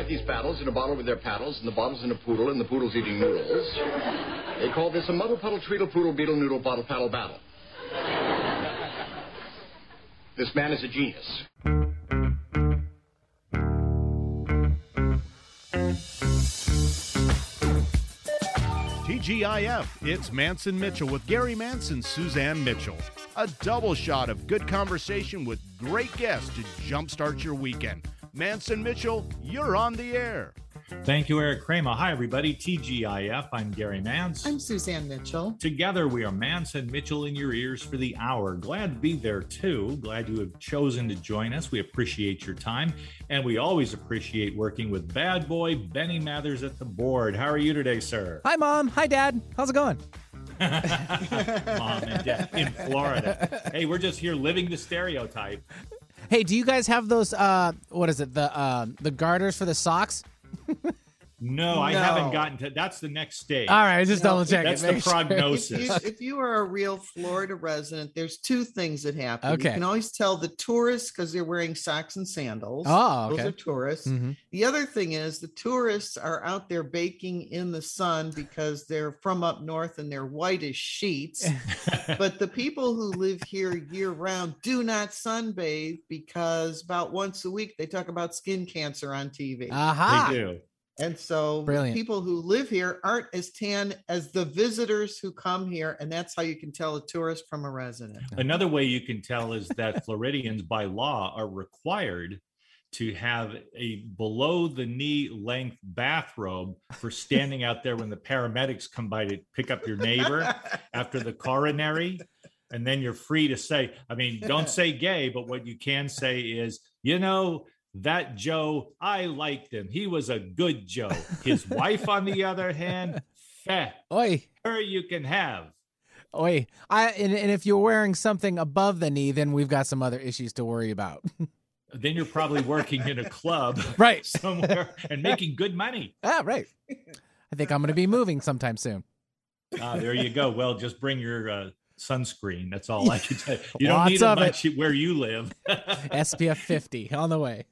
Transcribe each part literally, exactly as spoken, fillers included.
fight these battles in a bottle with their paddles, and the bottle's in a poodle, and the poodle's eating noodles. They call this a muddle, puddle, treadle, poodle, beetle, noodle, bottle, paddle, battle. This man is a genius. T G I F, it's Mantz and Mitchell with Gary Mantz and Suzanne Mitchell. A double shot of good conversation with great guests to jumpstart your weekend. Mantz and Mitchell, you're on the air. Thank you, Eric Kramer. Hi, everybody. T G I F. I'm Gary Mantz. I'm Suzanne Mitchell. Together, we are Mantz and Mitchell in your ears for the hour. Glad to be there, too. Glad you have chosen to join us. We appreciate your time, and we always appreciate working with bad boy Benny Mathers at the board. How are you today, sir? Hi, Mom. Hi, Dad. How's it going? Mom and Dad in Florida. Hey, we're just here living the stereotype. Hey, do you guys have those, uh, what is it, the uh, the garters for the socks? No, no, I haven't gotten to. That's the next stage. All right, just no, double check. That's it, the sure. prognosis. If you, if you are a real Florida resident, there's two things that happen. Okay. You can always tell the tourists because they're wearing socks and sandals. Oh, okay. Those are tourists. Mm-hmm. The other thing is the tourists are out there baking in the sun because they're from up north and they're white as sheets. But the people who live here year round do not sunbathe because about once a week they talk about skin cancer on T V. Aha. They do. And so Brilliant. People who live here aren't as tan as the visitors who come here. And that's how you can tell a tourist from a resident. Another way you can tell is that Floridians by law are required to have a below the knee length bathrobe for standing out there when the paramedics come by to pick up your neighbor after the coronary. And then you're free to say, I mean, don't say gay, but what you can say is, you know, that Joe, I liked him. He was a good Joe. His wife, on the other hand, fat. Oi. Her you can have. Oi. I and, and if you're wearing something above the knee, then we've got some other issues to worry about. Then you're probably working in a club right. somewhere and making good money. Ah, right. I think I'm going to be moving sometime soon. Ah, there you go. Well, just bring your... Uh, sunscreen. That's all I can tell you. You don't need it much it. Where you live. S P F fifty on the way.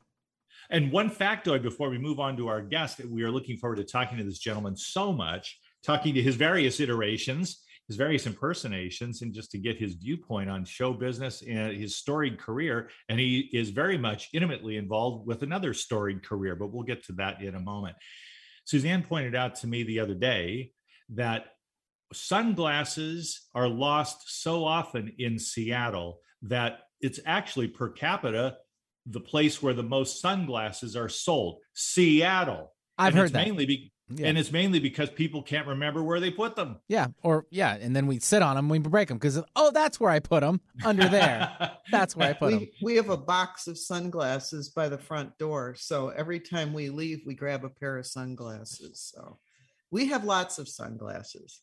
And one factoid before we move on to our guest, we are looking forward to talking to this gentleman so much, talking to his various iterations, his various impersonations, and just to get his viewpoint on show business and his storied career. And he is very much intimately involved with another storied career, but we'll get to that in a moment. Suzanne pointed out to me the other day that sunglasses are lost so often in Seattle that it's actually per capita the place where the most sunglasses are sold. Seattle. I've and heard that. Mainly be- yeah. And it's mainly because people can't remember where they put them. Yeah. Or, yeah. And then we sit on them, we break them because, oh, that's where I put them. Under there. That's where I put we, them. We have a box of sunglasses by the front door. So every time we leave, we grab a pair of sunglasses. So we have lots of sunglasses.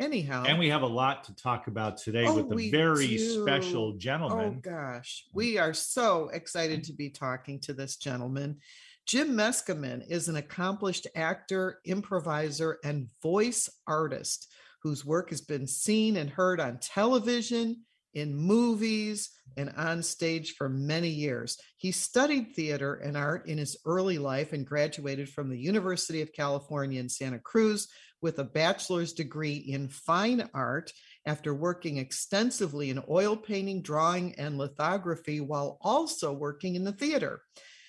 Anyhow, and we have a lot to talk about today oh, with a very do. special gentleman. Oh, gosh. We are so excited to be talking to this gentleman. Jim Meskimen is an accomplished actor, improviser, and voice artist whose work has been seen and heard on television, in movies, and on stage for many years. He studied theater and art in his early life and graduated from the University of California in Santa Cruz with a bachelor's degree in fine art after working extensively in oil painting, drawing, and lithography while also working in the theater.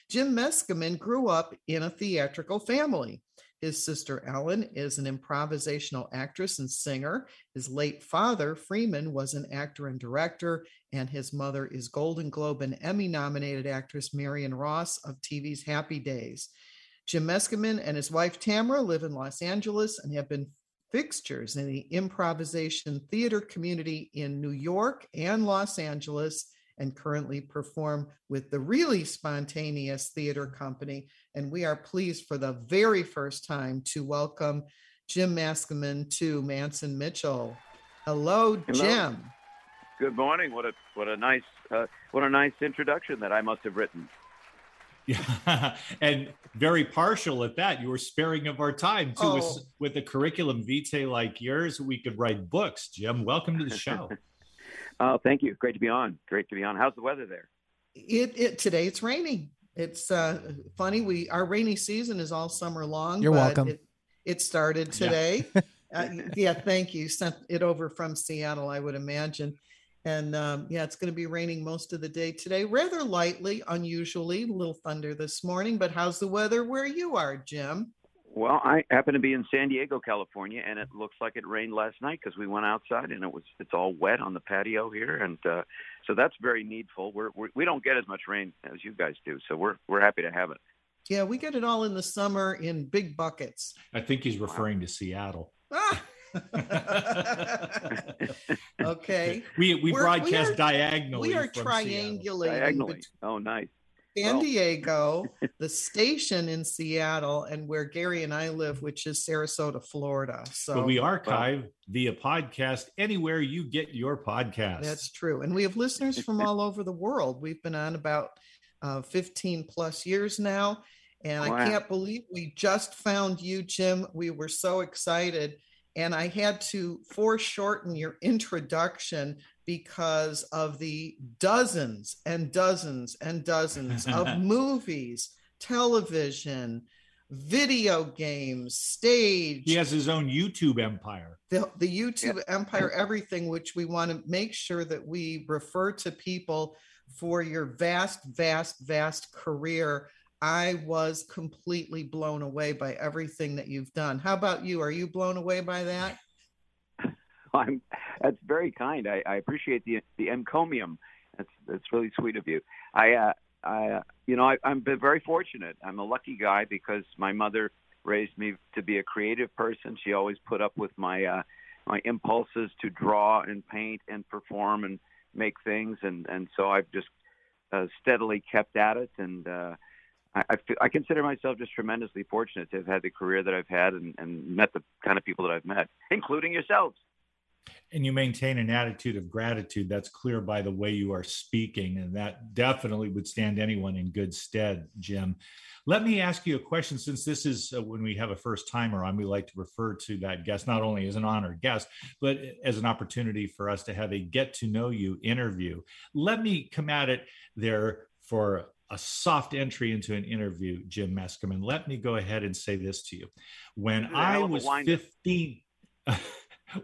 Jim Meskimen grew up in a theatrical family. His sister Ellen is an improvisational actress and singer. His late father, Freeman, was an actor and director, and his mother is Golden Globe and Emmy-nominated actress Marion Ross of T V's Happy Days. Jim Meskimen and his wife Tamara live in Los Angeles and have been fixtures in the improvisation theater community in New York and Los Angeles, and currently perform with the Really Spontaneous Theater Company. And we are pleased for the very first time to welcome Jim Meskimen to Mantz and Mitchell. Hello, Hello, Jim. Good morning. What a what a nice uh, what a nice introduction that I must have written. Yeah, and very partial at that. You were sparing of our time too. Oh. With, with a curriculum vitae like yours, we could write books. Jim, welcome to the show. Oh, thank you. Great to be on. Great to be on. How's the weather there? It, it today it's raining. It's uh, funny. We our rainy season is all summer long. You're but welcome. It, it started today. Yeah. uh, yeah, thank you. Sent it over from Seattle, I would imagine. And um, yeah, it's going to be raining most of the day today, rather lightly, unusually, a little thunder this morning. But how's the weather where you are, Jim? Well, I happen to be in San Diego, California, and it looks like it rained last night because we went outside and it was it's all wet on the patio here, and uh, so that's very needful. We're, we're we don't get as much rain as you guys do, so we're we're happy to have it. Yeah, we get it all in the summer in big buckets. I think he's referring to Seattle. Ah! Okay. We we we're, broadcast we are, diagonally. We are from triangulating. Diagonally. Oh, nice. San Diego, the station in Seattle, and where Gary and I live, which is Sarasota, Florida. So but we archive well, via podcast anywhere you get your podcast. That's true. And we have listeners from all over the world. We've been on about uh, fifteen plus years now. And wow. I can't believe we just found you, Jim. We were so excited. And I had to foreshorten your introduction because of the dozens and dozens and dozens of movies, television, video games, stage. He has his own YouTube empire. The, the YouTube yeah. empire, everything, which we want to make sure that we refer to people for your vast, vast, vast career. I was completely blown away by everything that you've done. How about you? Are you blown away by that? I'm, that's very kind. I, I appreciate the the encomium. That's that's really sweet of you. I, uh, I you know, I, I'm been very fortunate. I'm a lucky guy because my mother raised me to be a creative person. She always put up with my uh, my impulses to draw and paint and perform and make things, and and so I've just uh, steadily kept at it. And uh, I I, feel, I consider myself just tremendously fortunate to have had the career that I've had and, and met the kind of people that I've met, including yourselves. And you maintain an attitude of gratitude that's clear by the way you are speaking, and that definitely would stand anyone in good stead, Jim. Let me ask you a question, since this is uh, when we have a first timer on, we like to refer to that guest not only as an honored guest, but as an opportunity for us to have a get to know you interview. Let me come at it there for a soft entry into an interview, Jim Meskimen. Let me go ahead and say this to you. When I was fifteen...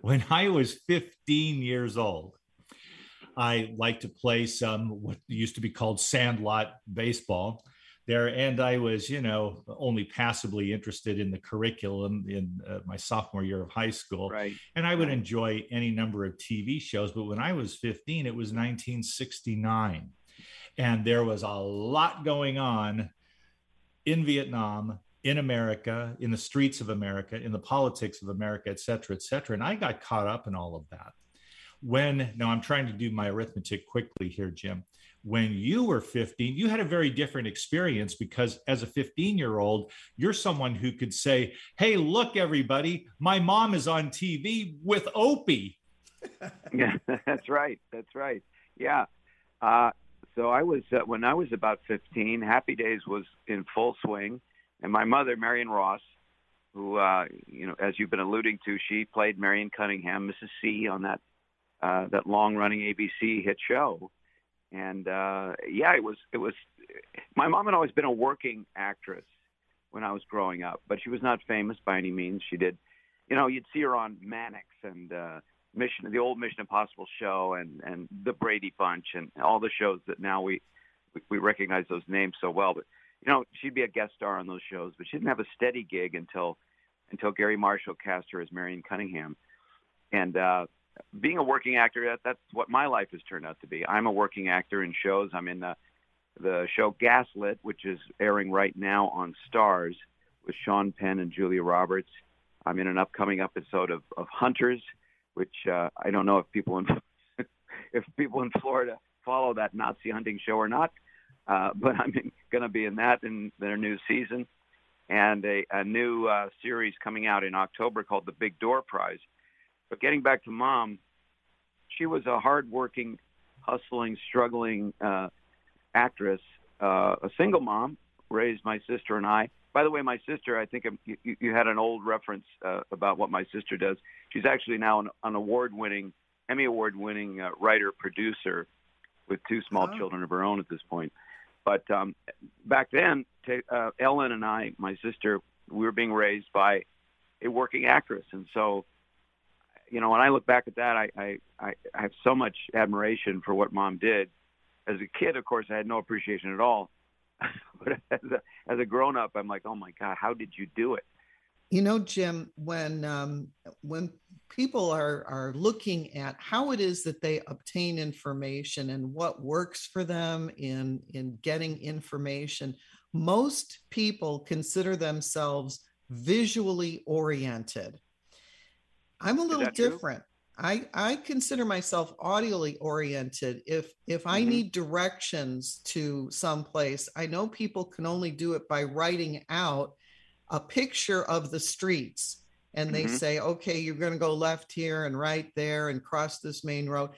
When I was fifteen years old, I liked to play some what used to be called sandlot baseball there. And I was, you know, only passively interested in the curriculum in uh, my sophomore year of high school. Right. And I would right. enjoy any number of T V shows. But when I was fifteen, it was nineteen sixty-nine. And there was a lot going on in Vietnam, in America, in the streets of America, in the politics of America, et cetera, et cetera. And I got caught up in all of that. When, now I'm trying to do my arithmetic quickly here, Jim. When you were fifteen, you had a very different experience because as a fifteen-year-old, you're someone who could say, hey, look, everybody, my mom is on T V with Opie. Yeah, that's right. That's right. Yeah. Uh, so I was, uh, when I was about fifteen, Happy Days was in full swing. And my mother, Marion Ross, who, uh, you know, as you've been alluding to, she played Marion Cunningham, Missus C, on that uh, that long-running A B C hit show. And uh, yeah, it was it was. My mom had always been a working actress when I was growing up, but she was not famous by any means. She did, you know, you'd see her on Mannix and uh, Mission, the old Mission Impossible show, and and The Brady Bunch, and all the shows that now we we recognize those names so well, but. You know, she'd be a guest star on those shows, but she didn't have a steady gig until until Garry Marshall cast her as Marion Cunningham. And uh, being a working actor, that, that's what my life has turned out to be. I'm a working actor in shows. I'm in the, the show Gaslit, which is airing right now on Stars with Sean Penn and Julia Roberts. I'm in an upcoming episode of, of Hunters, which uh, I don't know if people in if people in Florida follow that Nazi hunting show or not. Uh, but I'm going to be in that in their new season, and a, a new uh, series coming out in October called The Big Door Prize. But getting back to Mom, she was a hardworking, hustling, struggling uh, actress, uh, a single mom, raised my sister and I. By the way, my sister, I think you, you had an old reference uh, about what my sister does. She's actually now an, an award-winning, Emmy Award-winning uh, writer-producer with two small oh. children of her own at this point. But um, back then, t- uh, Ellen and I, my sister, we were being raised by a working actress. And so, you know, when I look back at that, I, I, I have so much admiration for what Mom did. As a kid, of course, I had no appreciation at all. But as a, as a grown-up, I'm like, oh, my God, how did you do it? You know, Jim, when um, when people are, are looking at how it is that they obtain information and what works for them in, in getting information, most people consider themselves visually oriented. I'm a little different. I, I consider myself audially oriented. If if I mm-hmm. need directions to someplace, I know people can only do it by writing out a picture of the streets, and they mm-hmm. say, okay, you're going to go left here and right there and cross this main road.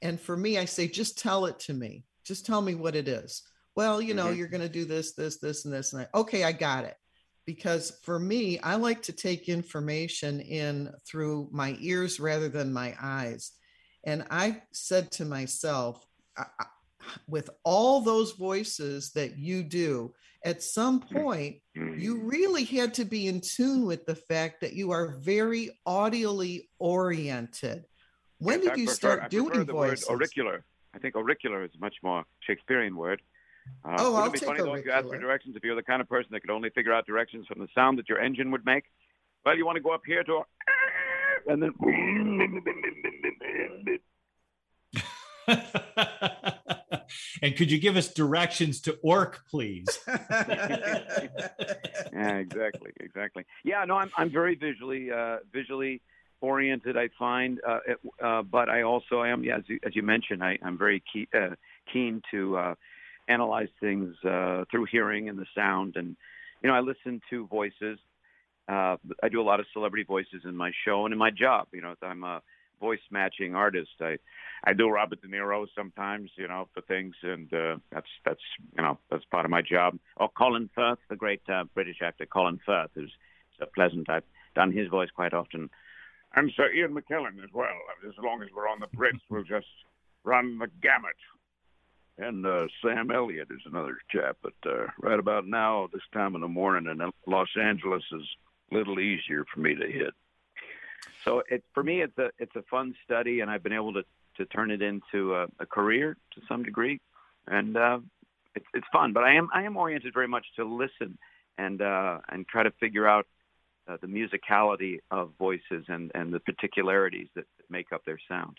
And for me, I say, just tell it to me. Just tell me what it is. Well, you know, mm-hmm. you're going to do this, this, this, and this. And I, okay, I got it. Because for me, I like to take information in through my ears rather than my eyes. And I said to myself, I, I, with all those voices that you do, at some point, you really had to be in tune with the fact that you are very audially oriented. When yes, did I you prefer, start I doing the voices? Word auricular. I think auricular is a much more Shakespearean word. Uh, oh, I'll take auricular. Wouldn't it be funny though if you asked for directions, if you're the kind of person that could only figure out directions from the sound that your engine would make? Well, you want to go up here to... and then... And could you give us directions to Orc, please? Yeah, exactly, exactly. Yeah, no, I'm I'm very visually uh, visually oriented, I find, uh, uh, but I also am, yeah, as you, as you mentioned, I, I'm very key, uh, keen to uh, analyze things uh, through hearing and the sound, and you know, I listen to voices. Uh, I do a lot of celebrity voices in my show and in my job. You know, I'm a voice matching artist. I, I do Robert De Niro sometimes, you know, for things, and uh, that's that's you know that's part of my job. Or Colin Firth, the great uh, British actor Colin Firth, who's so pleasant. I've done his voice quite often, and Sir Ian McKellen as well. As long as we're on the Brits, we'll just run the gamut. And uh, Sam Elliott is another chap, but uh, right about now, this time in the morning in Los Angeles is a little easier for me to hit. So it, for me, it's a it's a fun study, and I've been able to, to turn it into a, a career to some degree, and uh, it's it's fun. But I am I am oriented very much to listen and uh, and try to figure out uh, the musicality of voices and, and the particularities that make up their sound.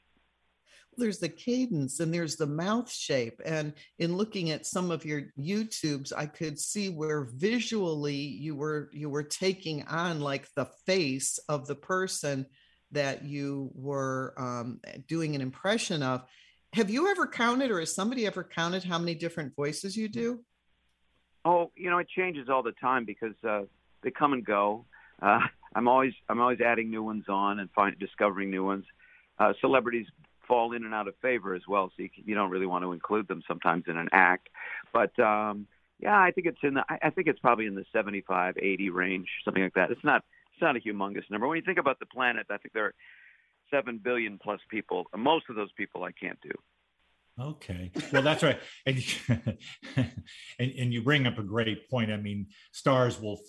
Well, there's the cadence and there's the mouth shape, and in looking at some of your YouTubes, I could see where visually you were you were taking on like the face of the person that you were um, doing an impression of. Have you ever counted, or has somebody ever counted how many different voices you do? Oh, you know, it changes all the time because uh, they come and go. Uh, I'm always I'm always adding new ones on and find, discovering new ones. Uh, celebrities fall in and out of favor as well, so you, you don't really want to include them sometimes in an act. But um, yeah, I think it's in the I think it's probably in the seventy-five, eighty range, something like that. It's not. It's not a humongous number. When you think about the planet, I think there are seven billion plus people. Most of those people I can't do. Okay. Well, that's right. And, and and you bring up a great point. I mean, stars will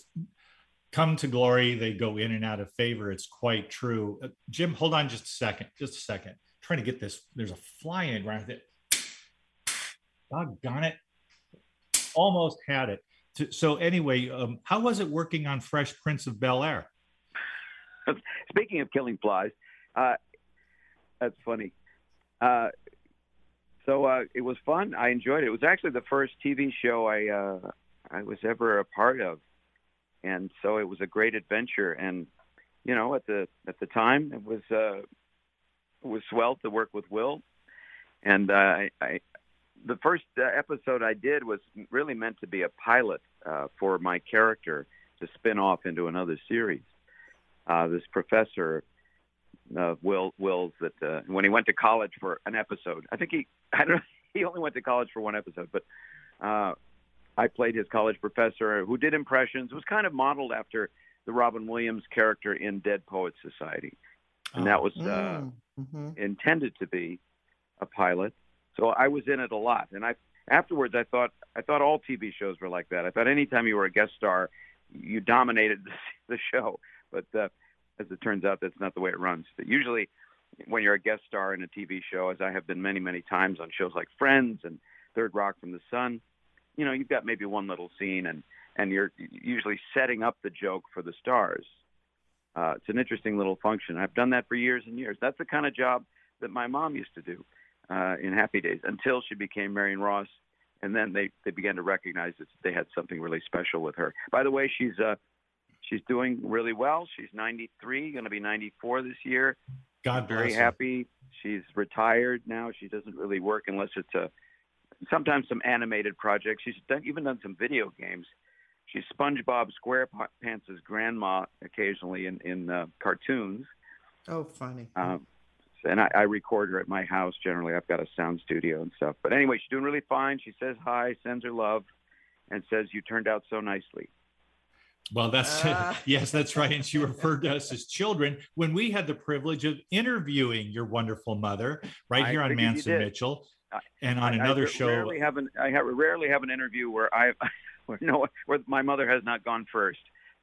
come to glory. They go in and out of favor. It's quite true. Uh, Jim, hold on just a second. Just a second. I'm trying to get this. There's a fly in the ground. Doggone it. Almost had it. So anyway, um, how was it working on Fresh Prince of Bel Air? Speaking of killing flies, uh, that's funny. Uh, so uh, it was fun. I enjoyed it. It was actually the first T V show I uh, I was ever a part of, and so it was a great adventure. And you know, at the at the time, it was uh, it was swell to work with Will, and uh, I, I the first episode I did was really meant to be a pilot uh, for my character to spin off into another series. Uh, this professor, uh, Will Wills, that uh, when he went to college for an episode, I think he, I don't know, he only went to college for one episode, but uh, I played his college professor who did impressions. It was kind of modeled after the Robin Williams character in Dead Poets Society. And that was uh, mm-hmm. intended to be a pilot. So I was in it a lot, and I afterwards, I thought I thought all T V shows were like that. I thought anytime you were a guest star, you dominated the show. But uh, as it turns out, that's not the way it runs. But usually, when you're a guest star in a T V show, as I have been many, many times on shows like Friends and Third Rock from the Sun, you know, you've got maybe one little scene, and, and you're usually setting up the joke for the stars. Uh, it's an interesting little function. I've done that for years and years. That's the kind of job that my mom used to do uh, in Happy Days until she became Marion Ross, and then they, they began to recognize that they had something really special with her. By the way, she's uh, she's doing really well. She's ninety-three, going to be ninety-four this year. God bless her. Very happy. She's retired now. She doesn't really work unless it's a sometimes some animated projects. She's done, even done some video games. She's SpongeBob SquarePants' grandma occasionally in, in uh, cartoons. Oh, funny. Um, and I, I record her at my house generally. I've got a sound studio and stuff. But anyway, she's doing really fine. She says hi, sends her love, and says, "You turned out so nicely." Well, that's, uh. yes, that's right. And she referred to us as children when we had the privilege of interviewing your wonderful mother right here I on Mannix and Mitchell. And on I, another I show. Rarely have an, I rarely have an interview where I... Where no, where my mother has not gone first.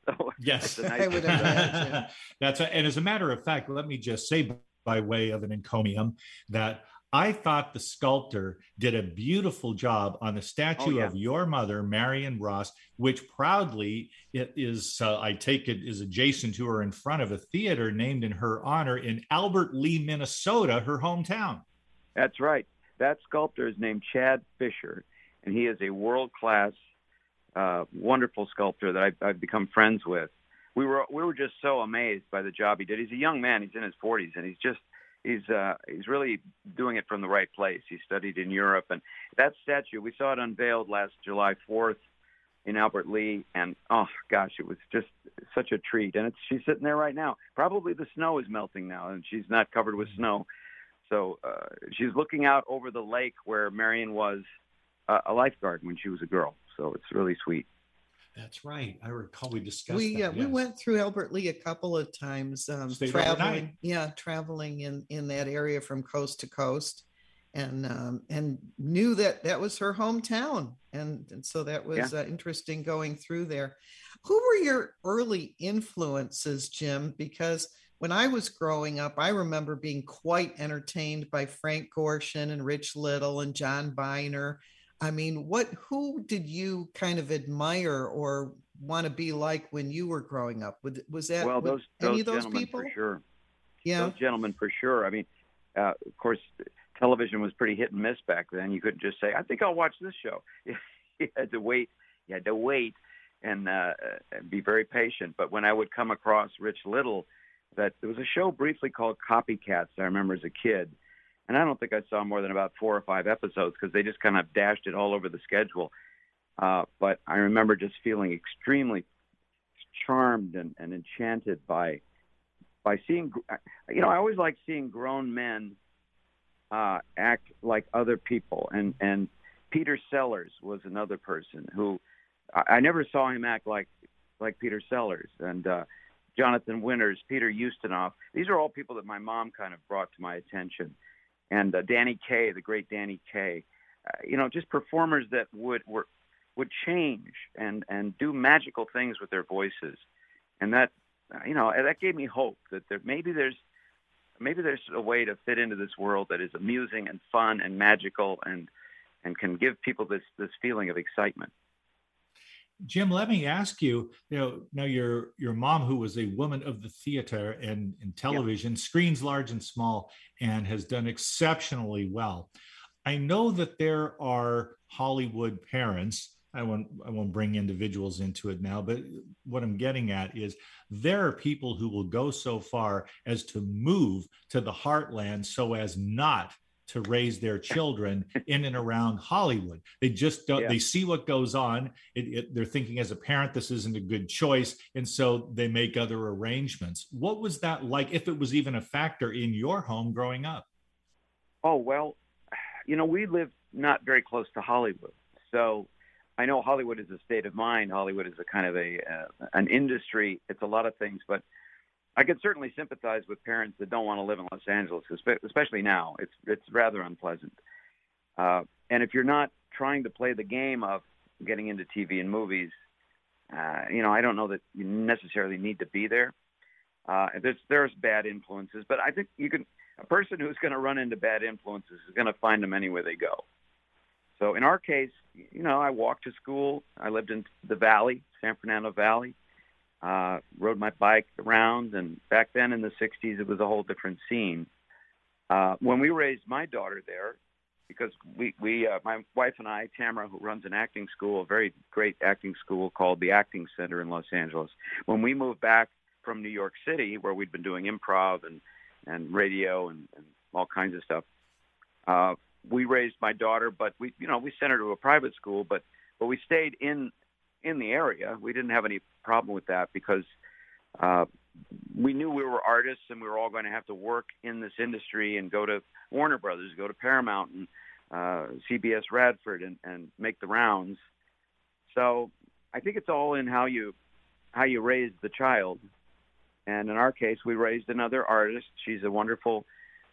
So yes, that's, nice I would imagine. that's a, and as a matter of fact, let me just say by way of an encomium that I thought the sculptor did a beautiful job on the statue oh, yeah. of your mother, Marion Ross, which proudly it is, uh, I take it, is adjacent to or in front of a theater named in her honor in Albert Lee, Minnesota, her hometown. That's right. That sculptor is named Chad Fisher, and he is a world-class Uh, wonderful sculptor that I've, I've become friends with. We were we were just so amazed by the job he did. He's a young man. He's in his forties, and he's just he's uh, he's really doing it from the right place. He studied in Europe, and that statue, we saw it unveiled last July fourth in Albert Lee, and oh gosh, it was just such a treat. And it's, she's sitting there right now. Probably the snow is melting now, and she's not covered with snow, so uh, she's looking out over the lake where Marion was uh, a lifeguard when she was a girl. So it's really sweet. That's right. I recall we discussed we, that. Uh, yes. We went through Albert Lee a couple of times, um, traveling. Yeah, traveling in, in that area from coast to coast, and um, and knew that that was her hometown, and, and so that was yeah. uh, interesting going through there. Who were your early influences, Jim? Because when I was growing up, I remember being quite entertained by Frank Gorshin and Rich Little and John Biner. I mean, what? Who did you kind of admire or want to be like when you were growing up? Was that well, those, those any of those people? For sure. Yeah, those gentlemen for sure. I mean, uh, of course, television was pretty hit and miss back then. You couldn't just say, "I think I'll watch this show." You had to wait. You had to wait and uh, be very patient. But when I would come across Rich Little, that there was a show briefly called Copycats. I remember as a kid. And I don't think I saw more than about four or five episodes because they just kind of dashed it all over the schedule. Uh, but I remember just feeling extremely charmed and, and enchanted by by seeing, you know, I always like seeing grown men uh, act like other people. And, and Peter Sellers was another person who I, I never saw him act like like Peter Sellers. And uh, Jonathan Winters, Peter Ustinov, these are all people that my mom kind of brought to my attention. And uh, Danny Kaye, the great Danny Kaye, uh, you know, just performers that would were, would change and, and do magical things with their voices, and that uh, you know that gave me hope that there maybe there's maybe there's a way to fit into this world that is amusing and fun and magical and and can give people this this feeling of excitement. Jim, let me ask you, you know, now your your mom, who was a woman of the theater and, and television, yeah. screens large and small, and has done exceptionally well. I know that there are Hollywood parents, I won't, I won't bring individuals into it now, but what I'm getting at is there are people who will go so far as to move to the heartland so as not to raise their children in and around Hollywood. They just don't, yeah. they see what goes on. It, it, they're thinking as a parent, this isn't a good choice. And so they make other arrangements. What was that like, if it was even a factor in your home growing up? Oh, well, you know, we lived not very close to Hollywood. So I know Hollywood is a state of mind. Hollywood is a kind of a, uh, an industry. It's a lot of things, but I can certainly sympathize with parents that don't want to live in Los Angeles, especially now. It's it's rather unpleasant. Uh, and if you're not trying to play the game of getting into T V and movies, uh, you know, I don't know that you necessarily need to be there. Uh, there's, there's bad influences, but I think you can, a person who's going to run into bad influences is going to find them anywhere they go. So in our case, you know, I walked to school. I lived in the Valley, San Fernando Valley, uh, rode my bike around. And back then in the sixties, it was a whole different scene. Uh, when we raised my daughter there, because we, we uh, my wife and I, Tamara, who runs an acting school, a very great acting school called the Acting Center in Los Angeles. When we moved back from New York City, where we'd been doing improv and, and radio and, and all kinds of stuff, uh, we raised my daughter, but we, you know, we sent her to a private school, but, but we stayed in, in the area. We didn't have any problem with that because uh, we knew we were artists and we were all going to have to work in this industry and go to Warner Brothers, go to Paramount and uh, C B S Radford and, and make the rounds. So I think it's all in how you, how you raise the child. And in our case, we raised another artist. She's a wonderful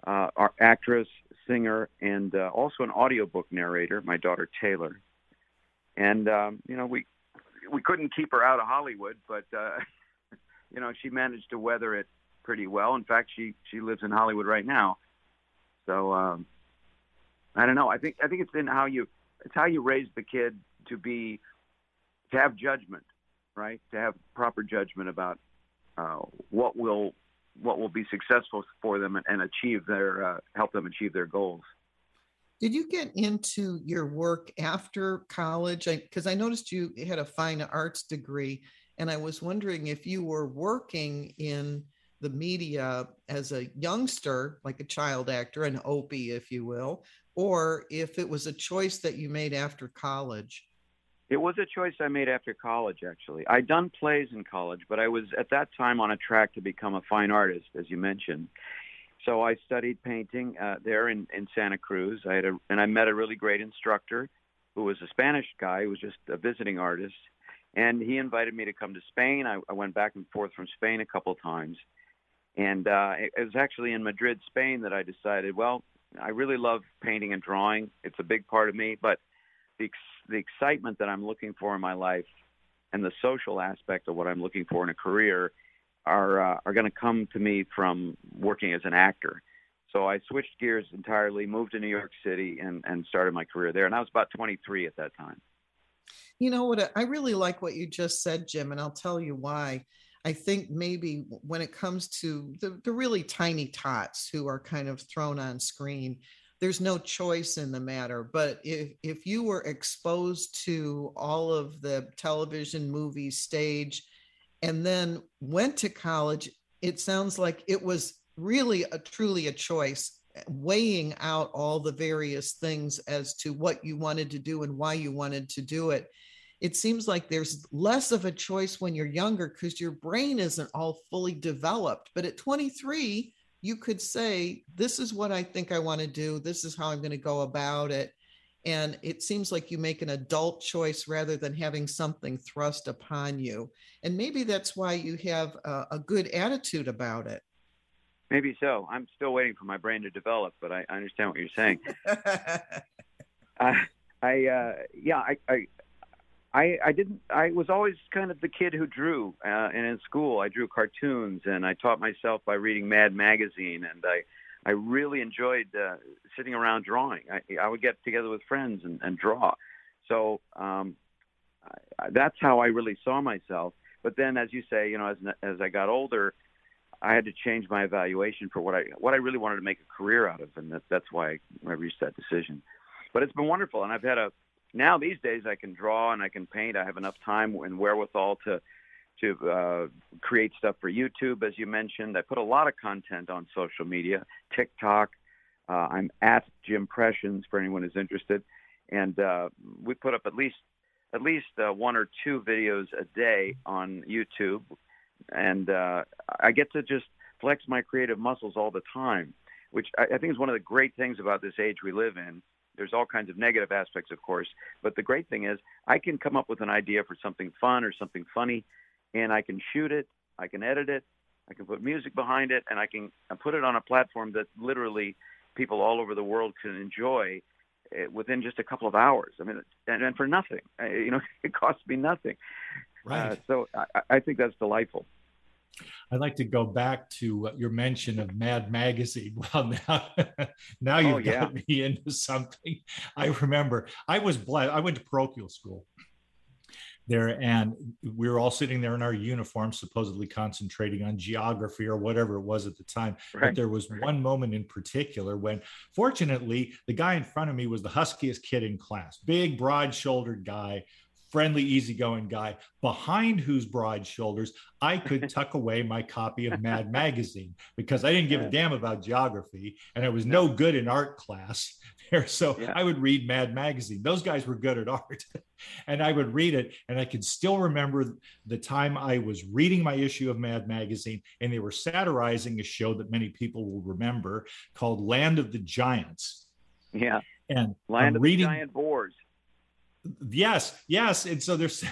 Uh, our actress, singer, and uh, also an audiobook narrator, my daughter Taylor. And, um, you know, we we couldn't keep her out of Hollywood, but, uh, you know, she managed to weather it pretty well. In fact, she, she lives in Hollywood right now. So, um, I don't know. I think I think it's in how you it's how you raise the kid to be, to have judgment, right? To have proper judgment about uh, what will what will be successful for them and, and achieve their, uh, help them achieve their goals. Did you get into your work after college? I, Cause I noticed you had a fine arts degree and I was wondering if you were working in the media as a youngster, like a child actor, an Opie, if you will, or if it was a choice that you made after college. It was a choice I made after college, actually. I'd done plays in college, but I was at that time on a track to become a fine artist, as you mentioned. So I studied painting uh, there in, in Santa Cruz. I had a, and I met a really great instructor who was a Spanish guy who was just a visiting artist. And he invited me to come to Spain. I, I went back and forth from Spain a couple of times. And uh, it, it was actually in Madrid, Spain, that I decided, well, I really love painting and drawing. It's a big part of me, but the the excitement that I'm looking for in my life and the social aspect of what I'm looking for in a career are uh, are going to come to me from working as an actor. So I switched gears entirely, moved to New York City, and, and started my career there. And I was about twenty-three at that time. You know what? I really like what you just said, Jim, and I'll tell you why. I think maybe when it comes to the, the really tiny tots who are kind of thrown on screen, there's no choice in the matter, but if, if you were exposed to all of the television, movie, stage, and then went to college, it sounds like it was really a truly a choice, weighing out all the various things as to what you wanted to do and why you wanted to do it. It seems like there's less of a choice when you're younger because your brain isn't all fully developed, but at twenty-three, you could say, this is what I think I want to do. This is how I'm going to go about it. And it seems like you make an adult choice rather than having something thrust upon you. And maybe that's why you have a, a good attitude about it. Maybe so. I'm still waiting for my brain to develop, but I, I understand what you're saying. uh, I, uh, yeah, I, I, I, I didn't, I was always kind of the kid who drew, uh, and in school I drew cartoons and I taught myself by reading Mad Magazine. And I, I really enjoyed uh, sitting around drawing. I, I would get together with friends and, and draw. So um, I, that's how I really saw myself. But then, as you say, you know, as, as I got older, I had to change my evaluation for what I, what I really wanted to make a career out of. And that, that's why I reached that decision, but it's been wonderful. And I've had a, Now, these days, I can draw and I can paint. I have enough time and wherewithal to to uh, create stuff for YouTube, as you mentioned. I put a lot of content on social media, TikTok. Uh, I'm at Jimpressions for anyone who's interested. And uh, we put up at least at least uh, one or two videos a day on YouTube. And uh, I get to just flex my creative muscles all the time, which I, I think is one of the great things about this age we live in. There's all kinds of negative aspects, of course, but the great thing is I can come up with an idea for something fun or something funny, and I can shoot it, I can edit it, I can put music behind it, and I can put it on a platform that literally people all over the world can enjoy within just a couple of hours. I mean, and, and for nothing, I, you know, it cost me nothing. Right. Uh, so I, I think that's delightful. I'd like to go back to your mention of Mad Magazine. Well, now, now you've oh, yeah. got me into something. I remember I was blessed. I went to parochial school there, and we were all sitting there in our uniforms, supposedly concentrating on geography or whatever it was at the time. Right. But there was right. one moment in particular when, fortunately, the guy in front of me was the huskiest kid in class, big, broad-shouldered guy, friendly, easygoing guy, behind whose broad shoulders I could tuck away my copy of Mad Magazine, because I didn't give a damn about geography and I was no good in art class there. So yeah. I would read Mad Magazine. Those guys were good at art. And I would read it, and I could still remember the time I was reading my issue of Mad Magazine, and they were satirizing a show that many people will remember called Land of the Giants. Yeah. And Land I'm of reading- the Giant Boars. Yes, yes. And so there's,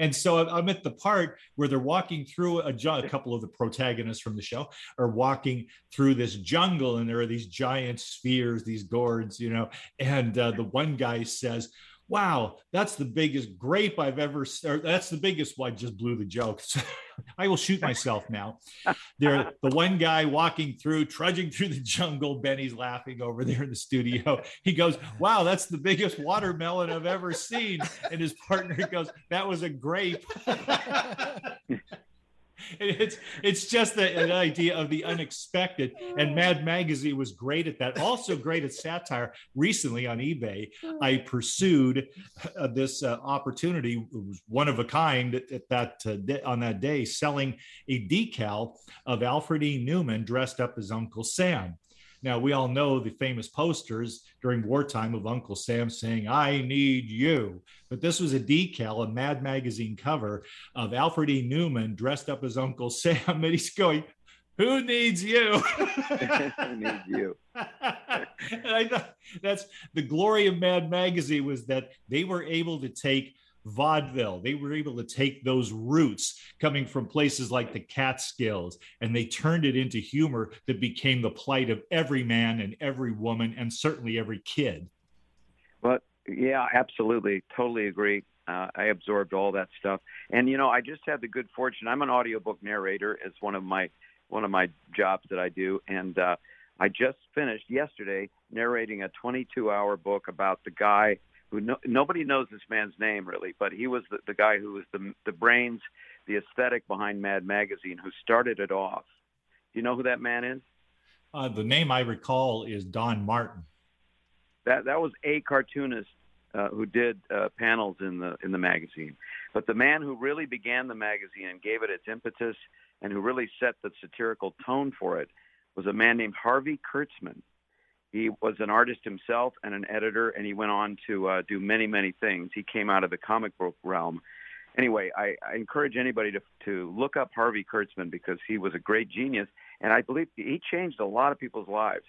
and so I'm at the part where they're walking through a, a couple of the protagonists from the show are walking through this jungle, and there are these giant spheres, these gourds, you know, and uh, the one guy says, wow, that's the biggest grape I've ever, or that's the biggest one, just blew the joke. I will shoot myself now. There, the one guy walking through, trudging through the jungle, Benny's laughing over there in the studio. He goes, wow, that's the biggest watermelon I've ever seen. And his partner goes, that was a grape. It's it's just the, an idea of the unexpected, and Mad Magazine was great at that. Also great at satire. Recently on eBay, I pursued uh, this uh, opportunity. It was one of a kind at that uh, day, on that day, selling a decal of Alfred E. Newman dressed up as Uncle Sam. Now, we all know the famous posters during wartime of Uncle Sam saying, I need you. But this was a decal, a Mad Magazine cover of Alfred E. Newman dressed up as Uncle Sam. And he's going, who needs you? Who needs you? And I thought that's the glory of Mad Magazine, was that they were able to take vaudeville. They were able to take those roots coming from places like the Catskills, and they turned it into humor that became the plight of every man and every woman, and certainly every kid. Well, yeah, absolutely. Totally agree. Uh, I absorbed all that stuff. And, you know, I just had the good fortune. I'm an audiobook narrator. It's one of my, one of my jobs that I do. And uh, I just finished yesterday narrating a twenty-two hour book about the guy who no, nobody knows this man's name really, but he was the, the guy who was the the brains, the aesthetic behind Mad Magazine, who started it off. Do you know who that man is? Uh, the name I recall is Don Martin. That that was a cartoonist uh, who did uh, panels in the in the magazine, but the man who really began the magazine and gave it its impetus, and who really set the satirical tone for it, was a man named Harvey Kurtzman. He was an artist himself and an editor, and he went on to uh, do many, many things. He came out of the comic book realm. Anyway, I, I encourage anybody to, to look up Harvey Kurtzman, because he was a great genius, and I believe he changed a lot of people's lives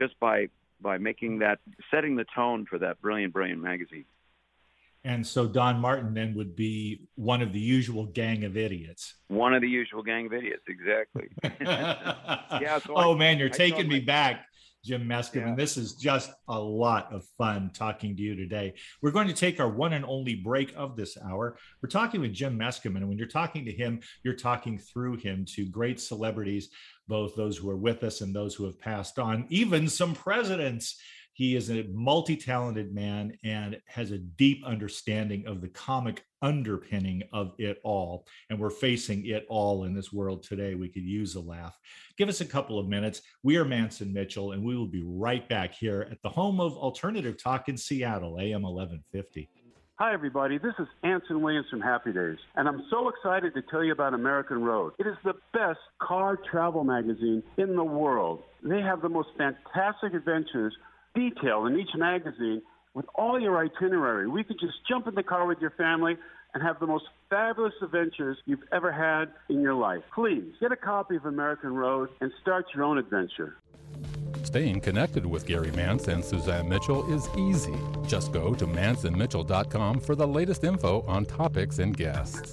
just by by making that, setting the tone for that brilliant, brilliant magazine. And so Don Martin then would be one of the usual gang of idiots. One of the usual gang of idiots, exactly. yeah, so oh, I, man, you're I taking me my- back. Jim Meskimen, yeah. This is just a lot of fun talking to you today. We're going to take our one and only break of this hour. We're talking with Jim Meskimen, and when you're talking to him, you're talking through him to great celebrities, both those who are with us and those who have passed on, even some presidents. He is a multi-talented man and has a deep understanding of the comic underpinning of it all. And we're facing it all in this world today. We could use a laugh. Give us a couple of minutes. We are Mantz and Mitchell, and we will be right back here at the home of Alternative Talk in Seattle, A M eleven fifty. Hi, everybody. This is Anson Williams from Happy Days, and I'm so excited to tell you about American Road. It is the best car travel magazine in the world. They have the most fantastic adventures detail in each magazine with all your itinerary. We could just jump in the car with your family and have the most fabulous adventures you've ever had in your life. Please get a copy of American Road and start your own adventure. Staying connected with Gary Mantz and Suzanne Mitchell is easy. Just go to mantz and mitchell dot com for the latest info on topics and guests.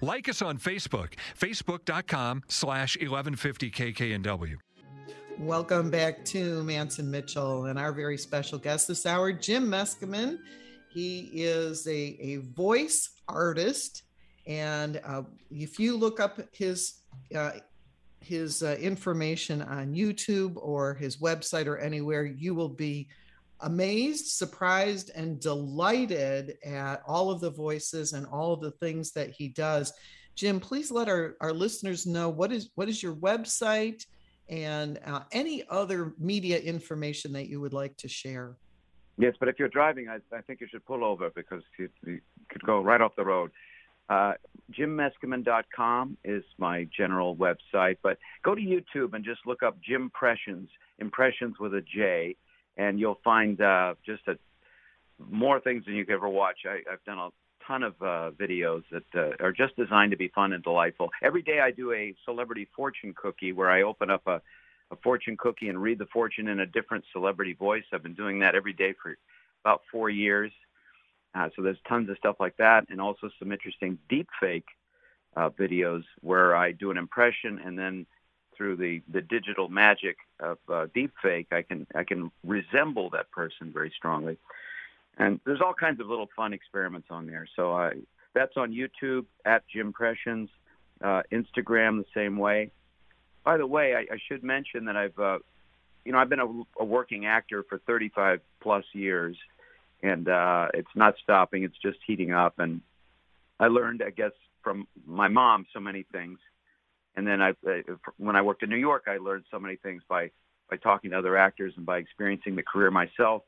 Like us on Facebook, facebook dot com slash eleven fifty K K N W. Welcome back to Mance and Mitchell and our very special guest this hour, Jim Meskimen. He is a, a voice artist. And uh, if you look up his, uh, his uh, information on YouTube or his website or anywhere, you will be amazed, surprised, and delighted at all of the voices and all of the things that he does. Jim, please let our, our listeners know what is what is your website and uh, any other media information that you would like to share. Yes, but if you're driving, I, I think you should pull over because you, you could go right off the road. Uh, Jim Meskimen dot com is my general website, but go to YouTube and just look up Jimpressions, impressions with a J. And you'll find uh, just a, more things than you could ever watch. I, I've done a ton of uh, videos that uh, are just designed to be fun and delightful. Every day I do a celebrity fortune cookie where I open up a, a fortune cookie and read the fortune in a different celebrity voice. I've been doing that every day for about four years. Uh, so there's tons of stuff like that, and also some interesting deep fake uh, videos where I do an impression and then through the, the digital magic of uh, deepfake, I can I can resemble that person very strongly. And there's all kinds of little fun experiments on there. So I, that's on YouTube, at Jimpressions, uh, Instagram the same way. By the way, I, I should mention that I've, uh, you know, I've been a, a working actor for thirty-five plus years, and uh, it's not stopping. It's just heating up. And I learned, I guess, from my mom so many things. And then I, when I worked in New York, I learned so many things by, by talking to other actors and by experiencing the career myself.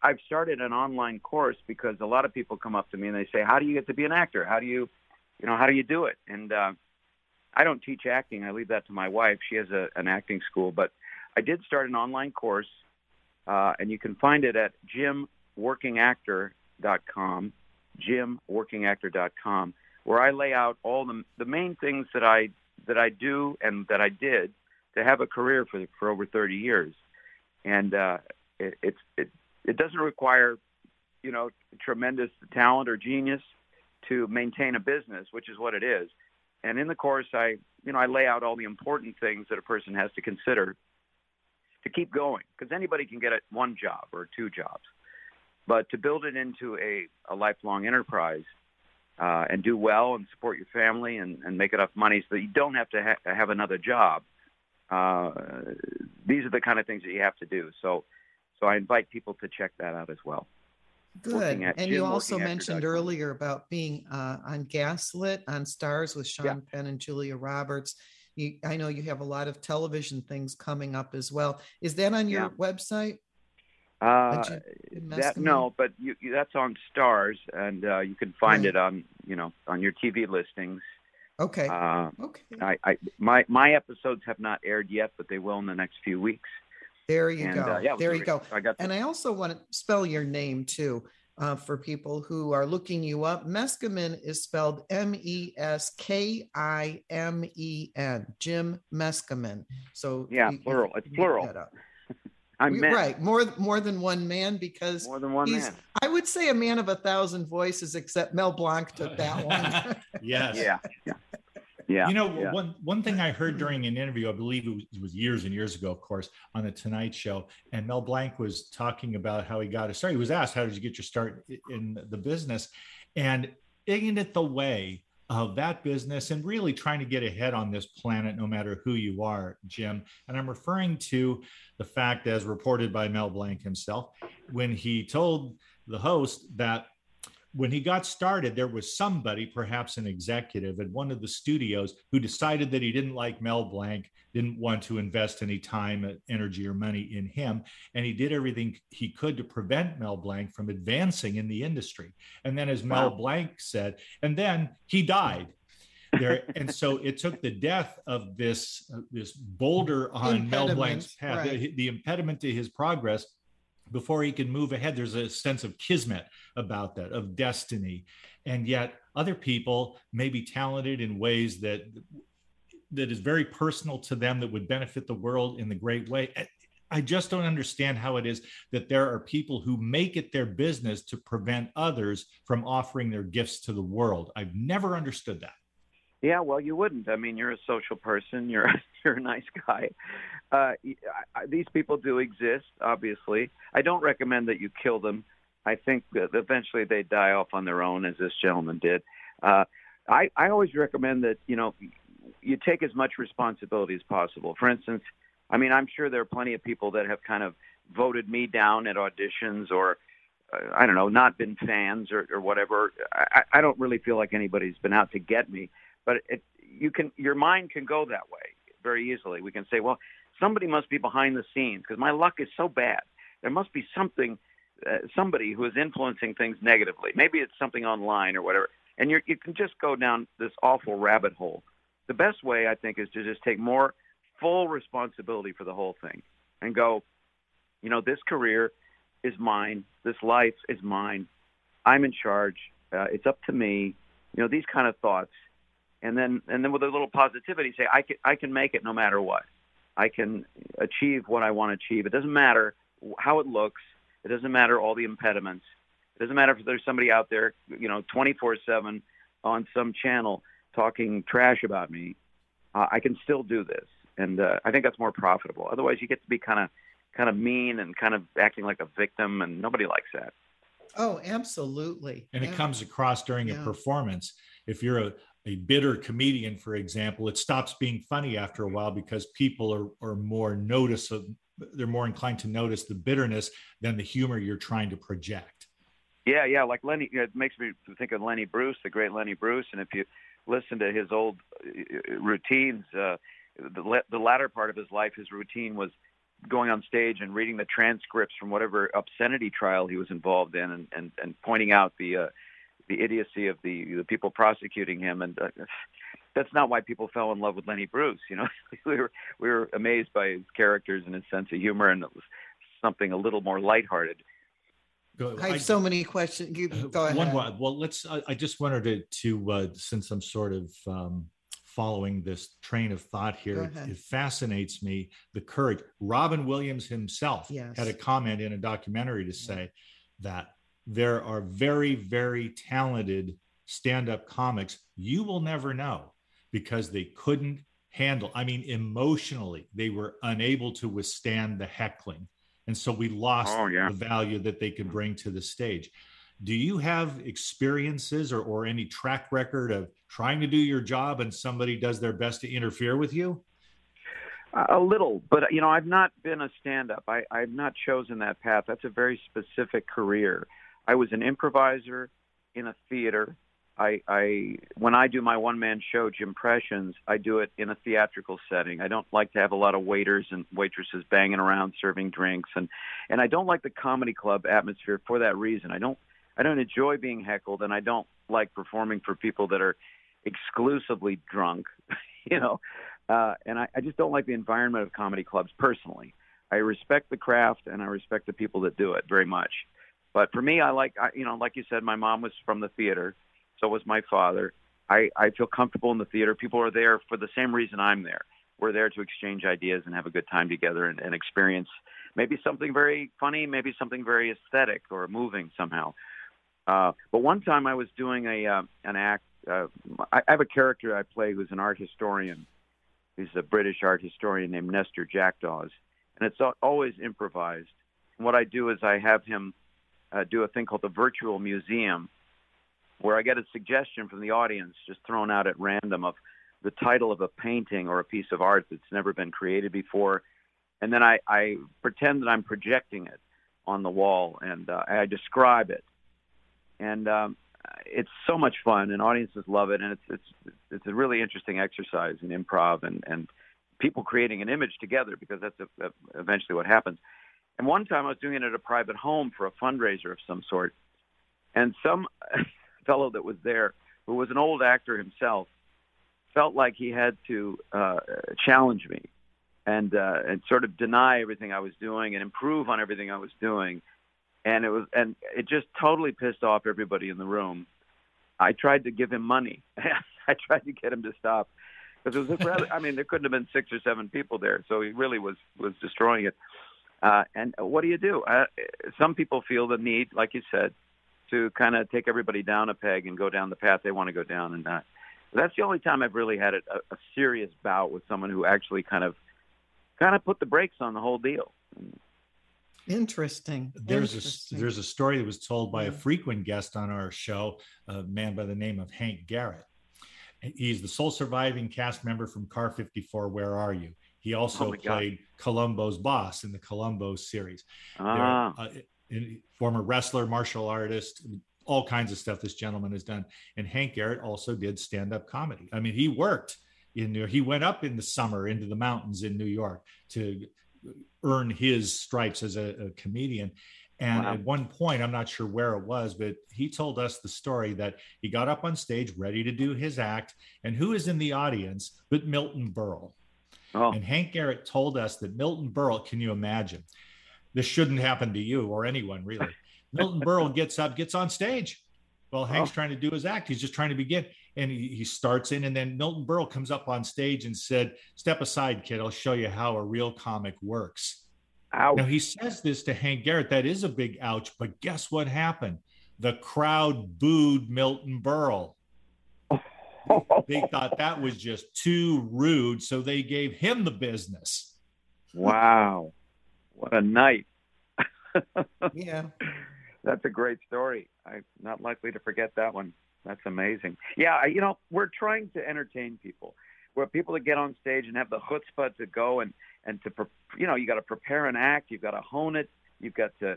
I've started an online course because a lot of people come up to me and they say, how do you get to be an actor? How do you, you know, how do you do it? And uh, I don't teach acting. I leave that to my wife. She has a, an acting school. But I did start an online course, uh, and you can find it at jim working actor dot com, jim working actor dot com, where I lay out all the, the main things that I that I do and that I did to have a career for for over thirty years. And uh, it, it, it, it doesn't require, you know, tremendous talent or genius to maintain a business, which is what it is. And in the course, I, you know, I lay out all the important things that a person has to consider to keep going, because anybody can get one job or two jobs. But to build it into a, a lifelong enterprise, Uh, and do well and support your family and, and make enough money so that you don't have to ha- have another job. Uh, these are the kind of things that you have to do. So so I invite people to check that out as well. Good. And Jim, you also mentioned earlier about being uh, on Gaslit, on Stars with Sean yeah. Penn and Julia Roberts. You, I know you have a lot of television things coming up as well. Is that on your yeah. website? Uh, that, no, but you, you, that's on Stars, and uh, you can find right. it on, you know, on your T V listings. Okay. Uh, okay. I, I, my my episodes have not aired yet, but they will in the next few weeks. There you and, go. Uh, yeah, there you go. I got and I also want to spell your name too uh, for people who are looking you up. Meskimen is spelled M E S K I M E N. Jim Meskimen. So yeah, you, plural. You it's plural. I'm right. More more than one man because more than one he's, man. I would say a man of a thousand voices, except Mel Blanc took that one. Yes. Yeah. Yeah. Yeah. You know, yeah. one one thing I heard during an interview, I believe it was, it was years and years ago, of course, on the Tonight Show, and Mel Blanc was talking about how he got his start. He was asked, "How did you get your start in the business?" And isn't it the way of that business and really trying to get ahead on this planet, no matter who you are, Jim? And I'm referring to the fact, as reported by Mel Blanc himself, when he told the host that when he got started, there was somebody, perhaps an executive at one of the studios, who decided that he didn't like Mel Blanc, didn't want to invest any time, energy, or money in him. And he did everything he could to prevent Mel Blanc from advancing in the industry. And then, as Mel wow. Blanc said, and then he died. There, and so it took the death of this, uh, this boulder on impediment, Mel Blanc's path, right. the, the impediment to his progress, before he can move ahead. There's a sense of kismet about that, of destiny. And yet other people may be talented in ways that that is very personal to them, that would benefit the world in the great way. I just don't understand how it is that there are people who make it their business to prevent others from offering their gifts to the world. I've never understood that. Yeah, well, you wouldn't. I mean, you're a social person. You're you're a nice guy. Uh, I, these people do exist, obviously. I don't recommend that you kill them. I think that eventually they die off on their own, as this gentleman did. Uh, I, I always recommend that, you know, you take as much responsibility as possible. For instance, I mean, I'm sure there are plenty of people that have kind of voted me down at auditions or, uh, I don't know, not been fans or, or whatever. I, I don't really feel like anybody's been out to get me. But it, you can, your mind can go that way very easily. We can say, well, somebody must be behind the scenes because my luck is so bad. There must be something, uh, somebody who is influencing things negatively. Maybe it's something online or whatever. And you're, you can just go down this awful rabbit hole. The best way, I think, is to just take more full responsibility for the whole thing and go, you know, this career is mine. This life is mine. I'm in charge. Uh, it's up to me. You know, these kind of thoughts. And then, and then with a little positivity, say, I can, I can make it no matter what. I can achieve what I want to achieve. It doesn't matter how it looks. It doesn't matter all the impediments. It doesn't matter if there's somebody out there, you know, twenty-four seven on some channel talking trash about me. Uh, I can still do this, and uh, I think that's more profitable. Otherwise, you get to be kind of, kind of mean and kind of acting like a victim, and nobody likes that. Oh, absolutely. And yeah. It comes across during yeah. a performance. If you're a A bitter comedian, for example, it stops being funny after a while because people are, are more notice of, they're more inclined to notice the bitterness than the humor you're trying to project. Yeah, yeah, like Lenny, you know, it makes me think of Lenny Bruce, the great Lenny Bruce, and if you listen to his old routines, uh, the, the latter part of his life, his routine was going on stage and reading the transcripts from whatever obscenity trial he was involved in, and and, and pointing out the uh, the idiocy of the, the people prosecuting him. And uh, that's not why people fell in love with Lenny Bruce. You know, we were, we were amazed by his characters and his sense of humor, and it was something a little more lighthearted. I have so many questions. You go ahead. One, one, well, let's, I, I just wanted to, to uh, since I'm sort of um, following this train of thought here, it, it fascinates me, the courage. Robin Williams himself yes. had a comment in a documentary to say yeah. that there are very, very talented stand-up comics you will never know because they couldn't handle, I mean, emotionally, they were unable to withstand the heckling. And so we lost oh, yeah. the value that they could bring to the stage. Do you have experiences or, or any track record of trying to do your job and somebody does their best to interfere with you? A little, but, you know, I've not been a stand-up. I, I've not chosen that path. That's a very specific career. I was an improviser in a theater. I, I when I do my one-man show, Jimpressions, I do it in a theatrical setting. I don't like to have a lot of waiters and waitresses banging around serving drinks, and, and I don't like the comedy club atmosphere for that reason. I don't I don't enjoy being heckled, and I don't like performing for people that are exclusively drunk, you know. Uh, and I, I just don't like the environment of comedy clubs personally. I respect the craft and I respect the people that do it very much. But for me, I like, I, you know, like you said, my mom was from the theater. So was my father. I, I feel comfortable in the theater. People are there for the same reason I'm there. We're there to exchange ideas and have a good time together and, and experience maybe something very funny, maybe something very aesthetic or moving somehow. Uh, but one time I was doing a uh, an act. Uh, I, I have a character I play who's an art historian. He's a British art historian named Nestor Jackdaws. And it's always improvised. And what I do is I have him uh, do a thing called the virtual museum, where I get a suggestion from the audience just thrown out at random of the title of a painting or a piece of art that's never been created before. And then I, I pretend that I'm projecting it on the wall, and uh, I describe it. And um, it's so much fun, and audiences love it. And it's it's it's a really interesting exercise in improv and, and people creating an image together, because that's a, a, eventually what happens. And one time I was doing it at a private home for a fundraiser of some sort. And some fellow that was there, who was an old actor himself, felt like he had to uh, challenge me and uh, and sort of deny everything I was doing and improve on everything I was doing. And it was, and it just totally pissed off everybody in the room. I tried to give him money. I tried to get him to stop, because it was just rather, I mean, there couldn't have been six or seven people there, so he really was was destroying it. Uh, and what do you do? Uh, some people feel the need, like you said, to kind of take everybody down a peg and go down the path they want to go down, and not. That's the only time I've really had a, a serious bout with someone who actually kind of, kind of put the brakes on the whole deal. Interesting. There's Interesting. a there's a story that was told by a frequent guest on our show, a man by the name of Hank Garrett. He's the sole surviving cast member from Car fifty-four. Where Are You? He also oh played God. Columbo's boss in the Columbo series. Ah. There, uh, former wrestler, martial artist, all kinds of stuff this gentleman has done. And Hank Garrett also did stand-up comedy. I mean, he worked in New York. He went up in the summer into the mountains in New York to earn his stripes as a, a comedian. And wow. At one point, I'm not sure where it was, but he told us the story that he got up on stage ready to do his act. And who is in the audience but Milton Berle? Oh. And Hank Garrett told us that Milton Berle, can you imagine? This shouldn't happen to you or anyone, really. Milton Berle gets up, gets on stage. Well, Hank's oh. trying to do his act. He's just trying to begin. And he, he starts in, and then Milton Berle comes up on stage and said, "Step aside, kid. I'll show you how a real comic works." Ow. Now, he says this to Hank Garrett. That is a big ouch. But guess what happened? The crowd booed Milton Berle. They thought that was just too rude, so they gave him the business. Wow. What a night. Yeah. That's a great story. I'm not likely to forget that one. That's amazing. Yeah, you know, we're trying to entertain people. We're people that get on stage and have the chutzpah to go and, and to, you know, you got to prepare an act. You've got to hone it. You've got to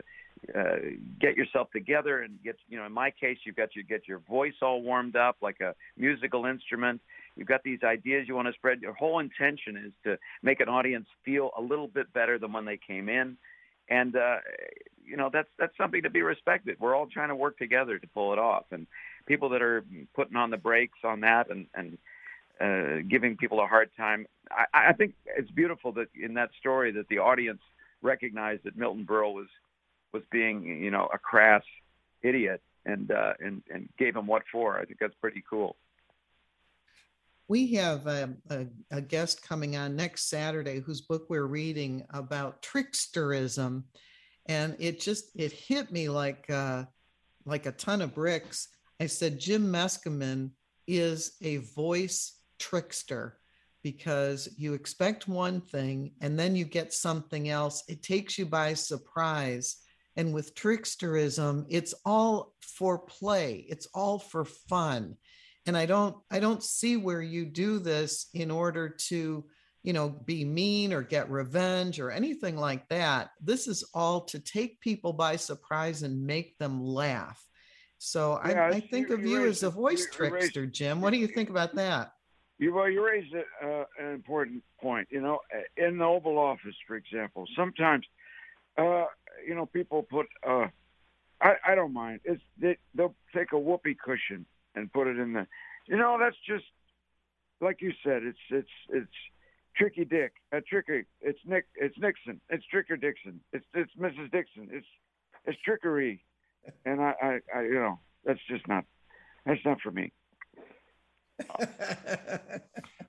uh, get yourself together and get, you know, in my case, you've got to get your voice all warmed up like a musical instrument. You've got these ideas you want to spread. Your whole intention is to make an audience feel a little bit better than when they came in. And, uh, you know, that's that's something to be respected. We're all trying to work together to pull it off. And people that are putting on the brakes on that and, and uh, giving people a hard time, I, I think it's beautiful that in that story that the audience recognized that Milton Berle was was being, you know, a crass idiot and, uh, and, and gave him what for. I think that's pretty cool. We have a, a, a guest coming on next Saturday whose book we're reading about tricksterism, and it just it hit me like uh, like a ton of bricks. I said Jim Meskimen is a voice trickster, because you expect one thing and then you get something else. It takes you by surprise. And with tricksterism, it's all for play. It's all for fun. And I don't, I don't see where you do this in order to, you know, be mean or get revenge or anything like that. This is all to take people by surprise and make them laugh. So yeah, I, I think of you as a voice trickster, Jim. What do you think about that? You, well, you raised a, uh, an important point. You know, in the Oval Office, for example, sometimes, uh, you know, people put. Uh, I, I don't mind. It's they, they'll take a whoopee cushion and put it in the, you know, that's just like you said, it's, it's, it's Tricky Dick, uh, Tricky. It's Nick. It's Nixon. It's Tricker Dixon. It's it's Missus Dixon. It's it's trickery, and I, I, I you know, that's just not that's not for me.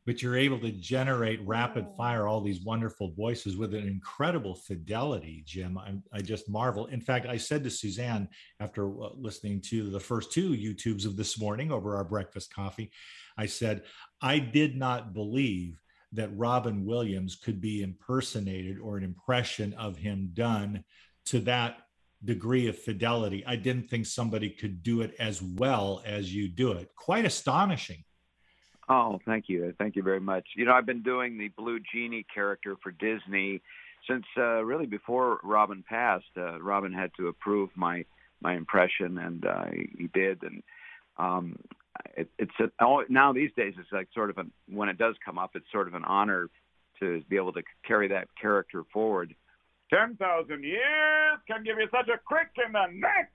But you're able to generate rapid fire all these wonderful voices with an incredible fidelity, Jim. I'm, I just marvel. In fact, I said to Suzanne after listening to the first two YouTubes of this morning over our breakfast coffee, I said, I did not believe that Robin Williams could be impersonated or an impression of him done to that degree of fidelity. I didn't think somebody could do it as well as you do it. Quite astonishing. Oh, thank you. Thank you very much. You know, I've been doing the Blue Genie character for Disney since uh, really before Robin passed. Uh, Robin had to approve my my impression, and uh, he did. And um, it, it's a, oh, now these days it's like sort of a, when it does come up, it's sort of an honor to be able to carry that character forward. Ten thousand years can give you such a crick in the neck.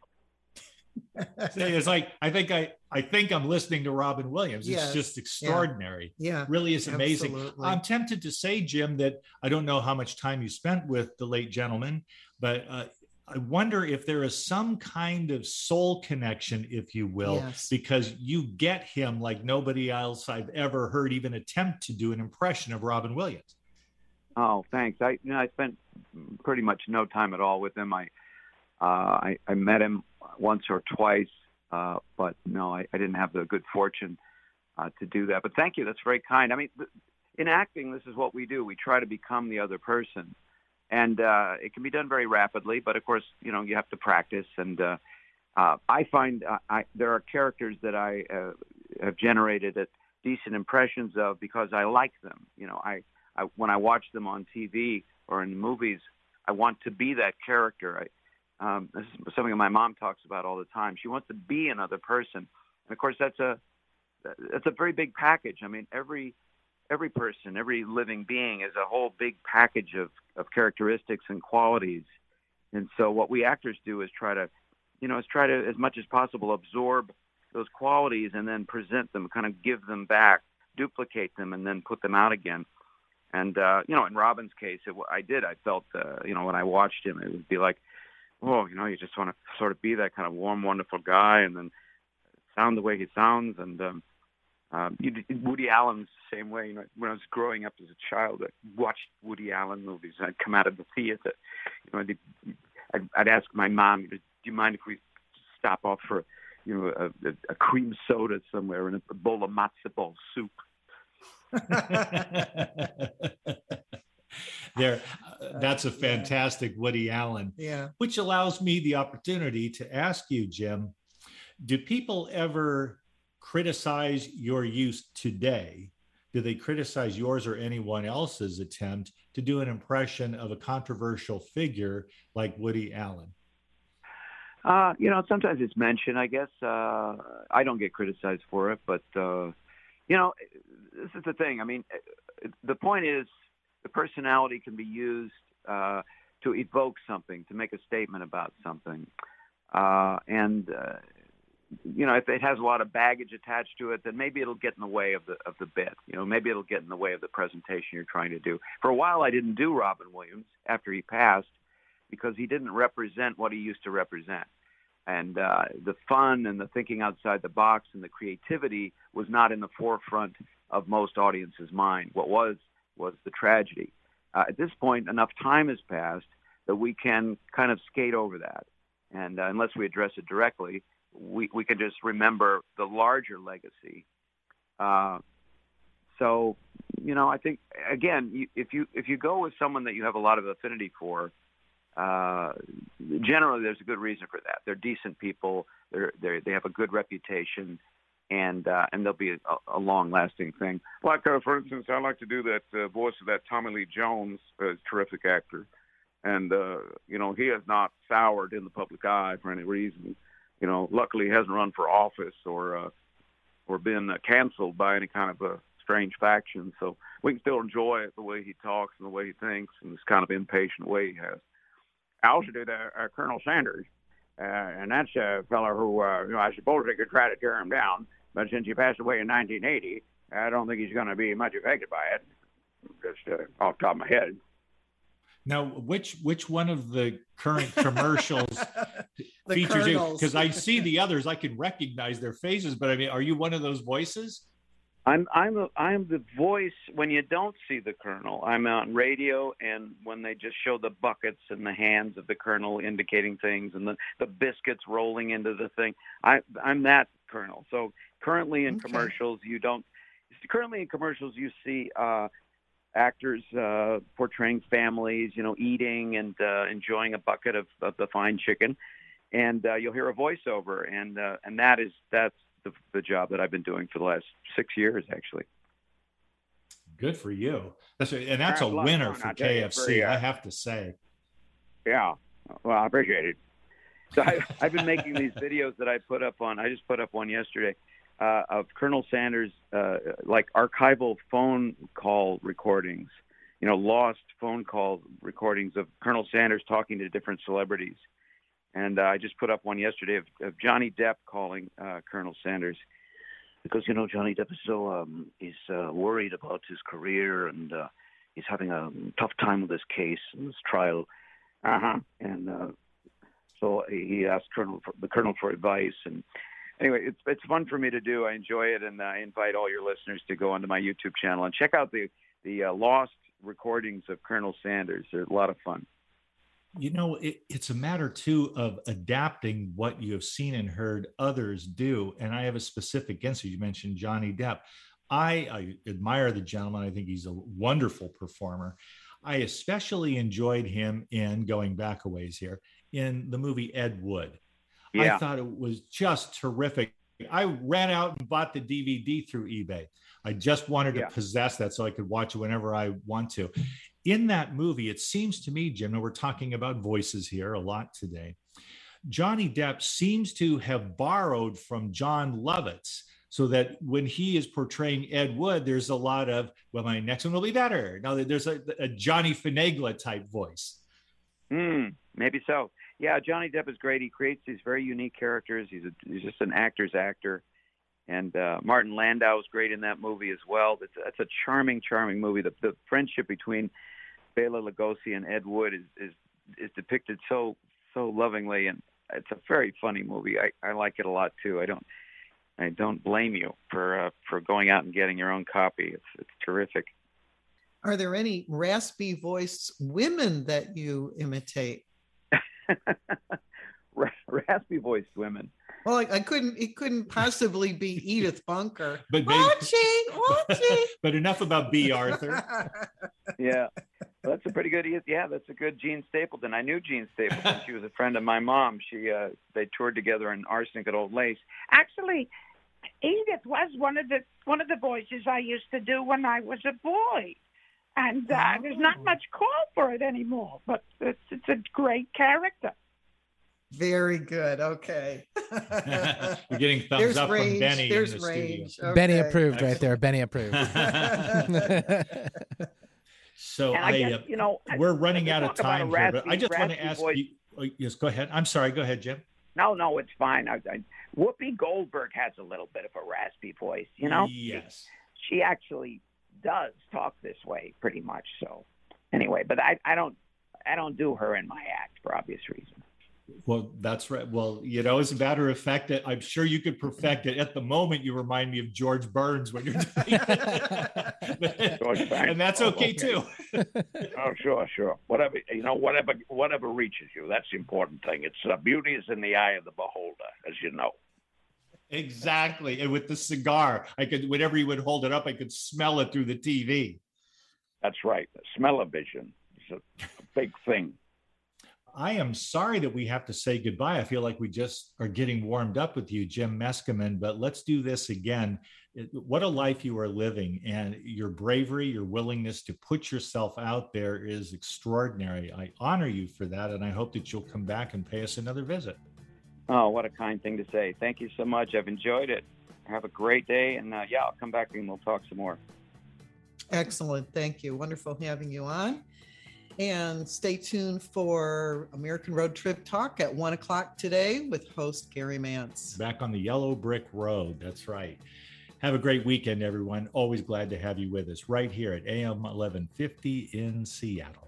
It's like I think I I think I'm listening to Robin Williams. Yes. It's just extraordinary. Yeah, yeah. Really is amazing. Absolutely. I'm tempted to say, Jim, that I don't know how much time you spent with the late gentleman, but uh, I wonder if there is some kind of soul connection, if you will, yes, because you get him like nobody else I've ever heard even attempt to do an impression of Robin Williams. Oh, thanks. I you know, I spent pretty much no time at all with him. I uh, I, I met him once or twice, uh, but no, I, I didn't have the good fortune uh, to do that. But thank you. That's very kind. I mean, th- in acting, this is what we do. We try to become the other person, and uh, it can be done very rapidly. But of course, you know, you have to practice. And uh, uh, I find uh, I, there are characters that I uh, have generated a decent impressions of because I like them. You know, I, I when I watch them on T V or in movies, I want to be that character. I, Um, this is something my mom talks about all the time. She wants to be another person, and of course, that's a that's a very big package. I mean, every every person, every living being is a whole big package of, of characteristics and qualities. And so, what we actors do is try to, you know, is try to as much as possible absorb those qualities and then present them, kind of give them back, duplicate them, and then put them out again. And uh, you know, in Robin's case, it, I did. I felt, uh, you know, when I watched him, it would be like, oh, you know, you just want to sort of be that kind of warm, wonderful guy and then sound the way he sounds. And um, um, Woody Allen's the same way. You know, when I was growing up as a child, I watched Woody Allen movies. And I'd come out of the theater. You know, I'd, I'd, I'd ask my mom, do you mind if we stop off for, you know, a, a, a cream soda somewhere and a bowl of matzo ball soup? There, uh, that's a fantastic yeah. Woody Allen, yeah. Which allows me the opportunity to ask you, Jim, do people ever criticize your use today? Do they criticize yours or anyone else's attempt to do an impression of a controversial figure like Woody Allen? Uh, you know, sometimes it's mentioned, I guess. Uh, I don't get criticized for it, but, uh, you know, this is the thing. I mean, the point is, the personality can be used uh, to evoke something, to make a statement about something. Uh, and, uh, you know, if it has a lot of baggage attached to it, then maybe it'll get in the way of the of the bit. You know, maybe it'll get in the way of the presentation you're trying to do. For a while, I didn't do Robin Williams after he passed because he didn't represent what he used to represent. And uh, the fun and the thinking outside the box and the creativity was not in the forefront of most audiences' mind. What was was the tragedy. Uh, at this point, enough time has passed that we can kind of skate over that. And uh, unless we address it directly, we, we can just remember the larger legacy. Uh, so, you know, I think, again, you, if you if you go with someone that you have a lot of affinity for, uh, generally there's a good reason for that. They're decent people. They're, they're, they have a good reputation. And uh, and there'll be a, a long-lasting thing. Like, uh, for instance, I like to do that uh, voice of that Tommy Lee Jones, a uh, terrific actor. And, uh, you know, he has not soured in the public eye for any reason. You know, luckily he hasn't run for office or uh, or been uh, canceled by any kind of a strange faction. So we can still enjoy it, the way he talks and the way he thinks and this kind of impatient way he has. I also do the, uh, Colonel Sanders. Uh, and that's a fellow who, uh, you know, I suppose they could try to tear him down. But since he passed away in nineteen eighty, I don't think he's going to be much affected by it. just uh, off the top of my head. Now, which which one of the current commercials features you? Because I see the others, I can recognize their faces, but I mean, are you one of those voices? I'm I'm a, I'm the voice when you don't see the colonel. I'm on radio, and when they just show the buckets and the hands of the colonel indicating things, and the, the biscuits rolling into the thing. I I'm that colonel. So currently in okay. commercials, you don't. Currently in commercials, you see uh, actors uh, portraying families, you know, eating and uh, enjoying a bucket of, of the fine chicken, and uh, you'll hear a voiceover, and uh, and that is that's. The, the job that I've been doing for the last six years, actually. Good for you. That's a, and that's a winner for K F C, I have to say. Yeah. Well, I appreciate it. So I, I've been making these videos that I put up on, I just put up one yesterday uh, of Colonel Sanders, uh, like archival phone call recordings, you know, lost phone call recordings of Colonel Sanders talking to different celebrities. And uh, I just put up one yesterday of, of Johnny Depp calling uh, Colonel Sanders because, you know, Johnny Depp is so um, he's uh, worried about his career and uh, he's having a tough time with this case and this trial. Uh-huh. And uh, so he asked Colonel for, the Colonel for advice. And anyway, it's it's fun for me to do. I enjoy it. And I invite all your listeners to go onto my YouTube channel and check out the, the uh, lost recordings of Colonel Sanders. They're a lot of fun. You know, it, it's a matter, too, of adapting what you have seen and heard others do. And I have a specific answer. You mentioned Johnny Depp. I, I admire the gentleman. I think he's a wonderful performer. I especially enjoyed him in, going back a ways here, in the movie Ed Wood. Yeah. I thought it was just terrific. I ran out and bought the D V D through eBay. I just wanted yeah. to possess that so I could watch it whenever I want to. In that movie, it seems to me, Jim, and we're talking about voices here a lot today, Johnny Depp seems to have borrowed from John Lovitz so that when he is portraying Ed Wood, there's a lot of, well, my next one will be better. Now, there's a, a Johnny Finaglia type voice. Mm, maybe so. Yeah, Johnny Depp is great. He creates these very unique characters. He's, a, he's just an actor's actor. And uh, Martin Landau is great in that movie as well. It's, it's a charming, charming movie. The, the friendship between Bela Lugosi and Ed Wood is, is is depicted so so lovingly, and it's a very funny movie. I, I like it a lot too. I don't I don't blame you for uh, for going out and getting your own copy. It's it's terrific. Are there any raspy voiced women that you imitate? Raspy voiced women. Well, I, I couldn't. It couldn't possibly be Edith Bunker. But maybe, watching, watching. But enough about B. Arthur. Yeah, well, that's a pretty good. Yeah, that's a good Jean Stapleton. I knew Jean Stapleton. She was a friend of my mom. She uh, they toured together in Arsenic at Old Lace. Actually, Edith was one of the one of the voices I used to do when I was a boy, and uh, oh. there's not much call for it anymore. But it's it's a great character. Very good. Okay. We're getting thumbs there's up range, from Benny in the range. Studio. Okay. Benny approved right there. Benny approved. So I, I guess, you know, we're running out of time here, raspy, but I just want to ask voice. you. Oh, yes, go ahead. I'm sorry. Go ahead, Jim. No, no, it's fine. I, I, Whoopi Goldberg has a little bit of a raspy voice, you know? Yes. She, she actually does talk this way pretty much. So anyway, but I, I don't, I don't do her in my act for obvious reasons. Well, that's right. Well, you know, as a matter of fact, that I'm sure you could perfect it. At the moment, you remind me of George Burns when you're doing it. George Burns. And that's okay, too. Oh, sure, sure. Whatever, you know, whatever whatever reaches you, that's the important thing. It's uh, beauty is in the eye of the beholder, as you know. Exactly. And with the cigar, I could, whenever you would hold it up, I could smell it through the T V. That's right. Smell-o-vision is a, a big thing. I am sorry that we have to say goodbye. I feel like we just are getting warmed up with you, Jim Meskimen, but let's do this again. What a life you are living, and your bravery, your willingness to put yourself out there is extraordinary. I honor you for that, and I hope that you'll come back and pay us another visit. Oh, what a kind thing to say. Thank you so much. I've enjoyed it. Have a great day, and uh, yeah, I'll come back and we'll talk some more. Excellent. Thank you. Wonderful having you on. And stay tuned for American Road Trip Talk at one o'clock today with host Gary Mantz. Back on the yellow brick road. That's right. Have a great weekend, everyone. Always glad to have you with us right here at A M eleven fifty in Seattle.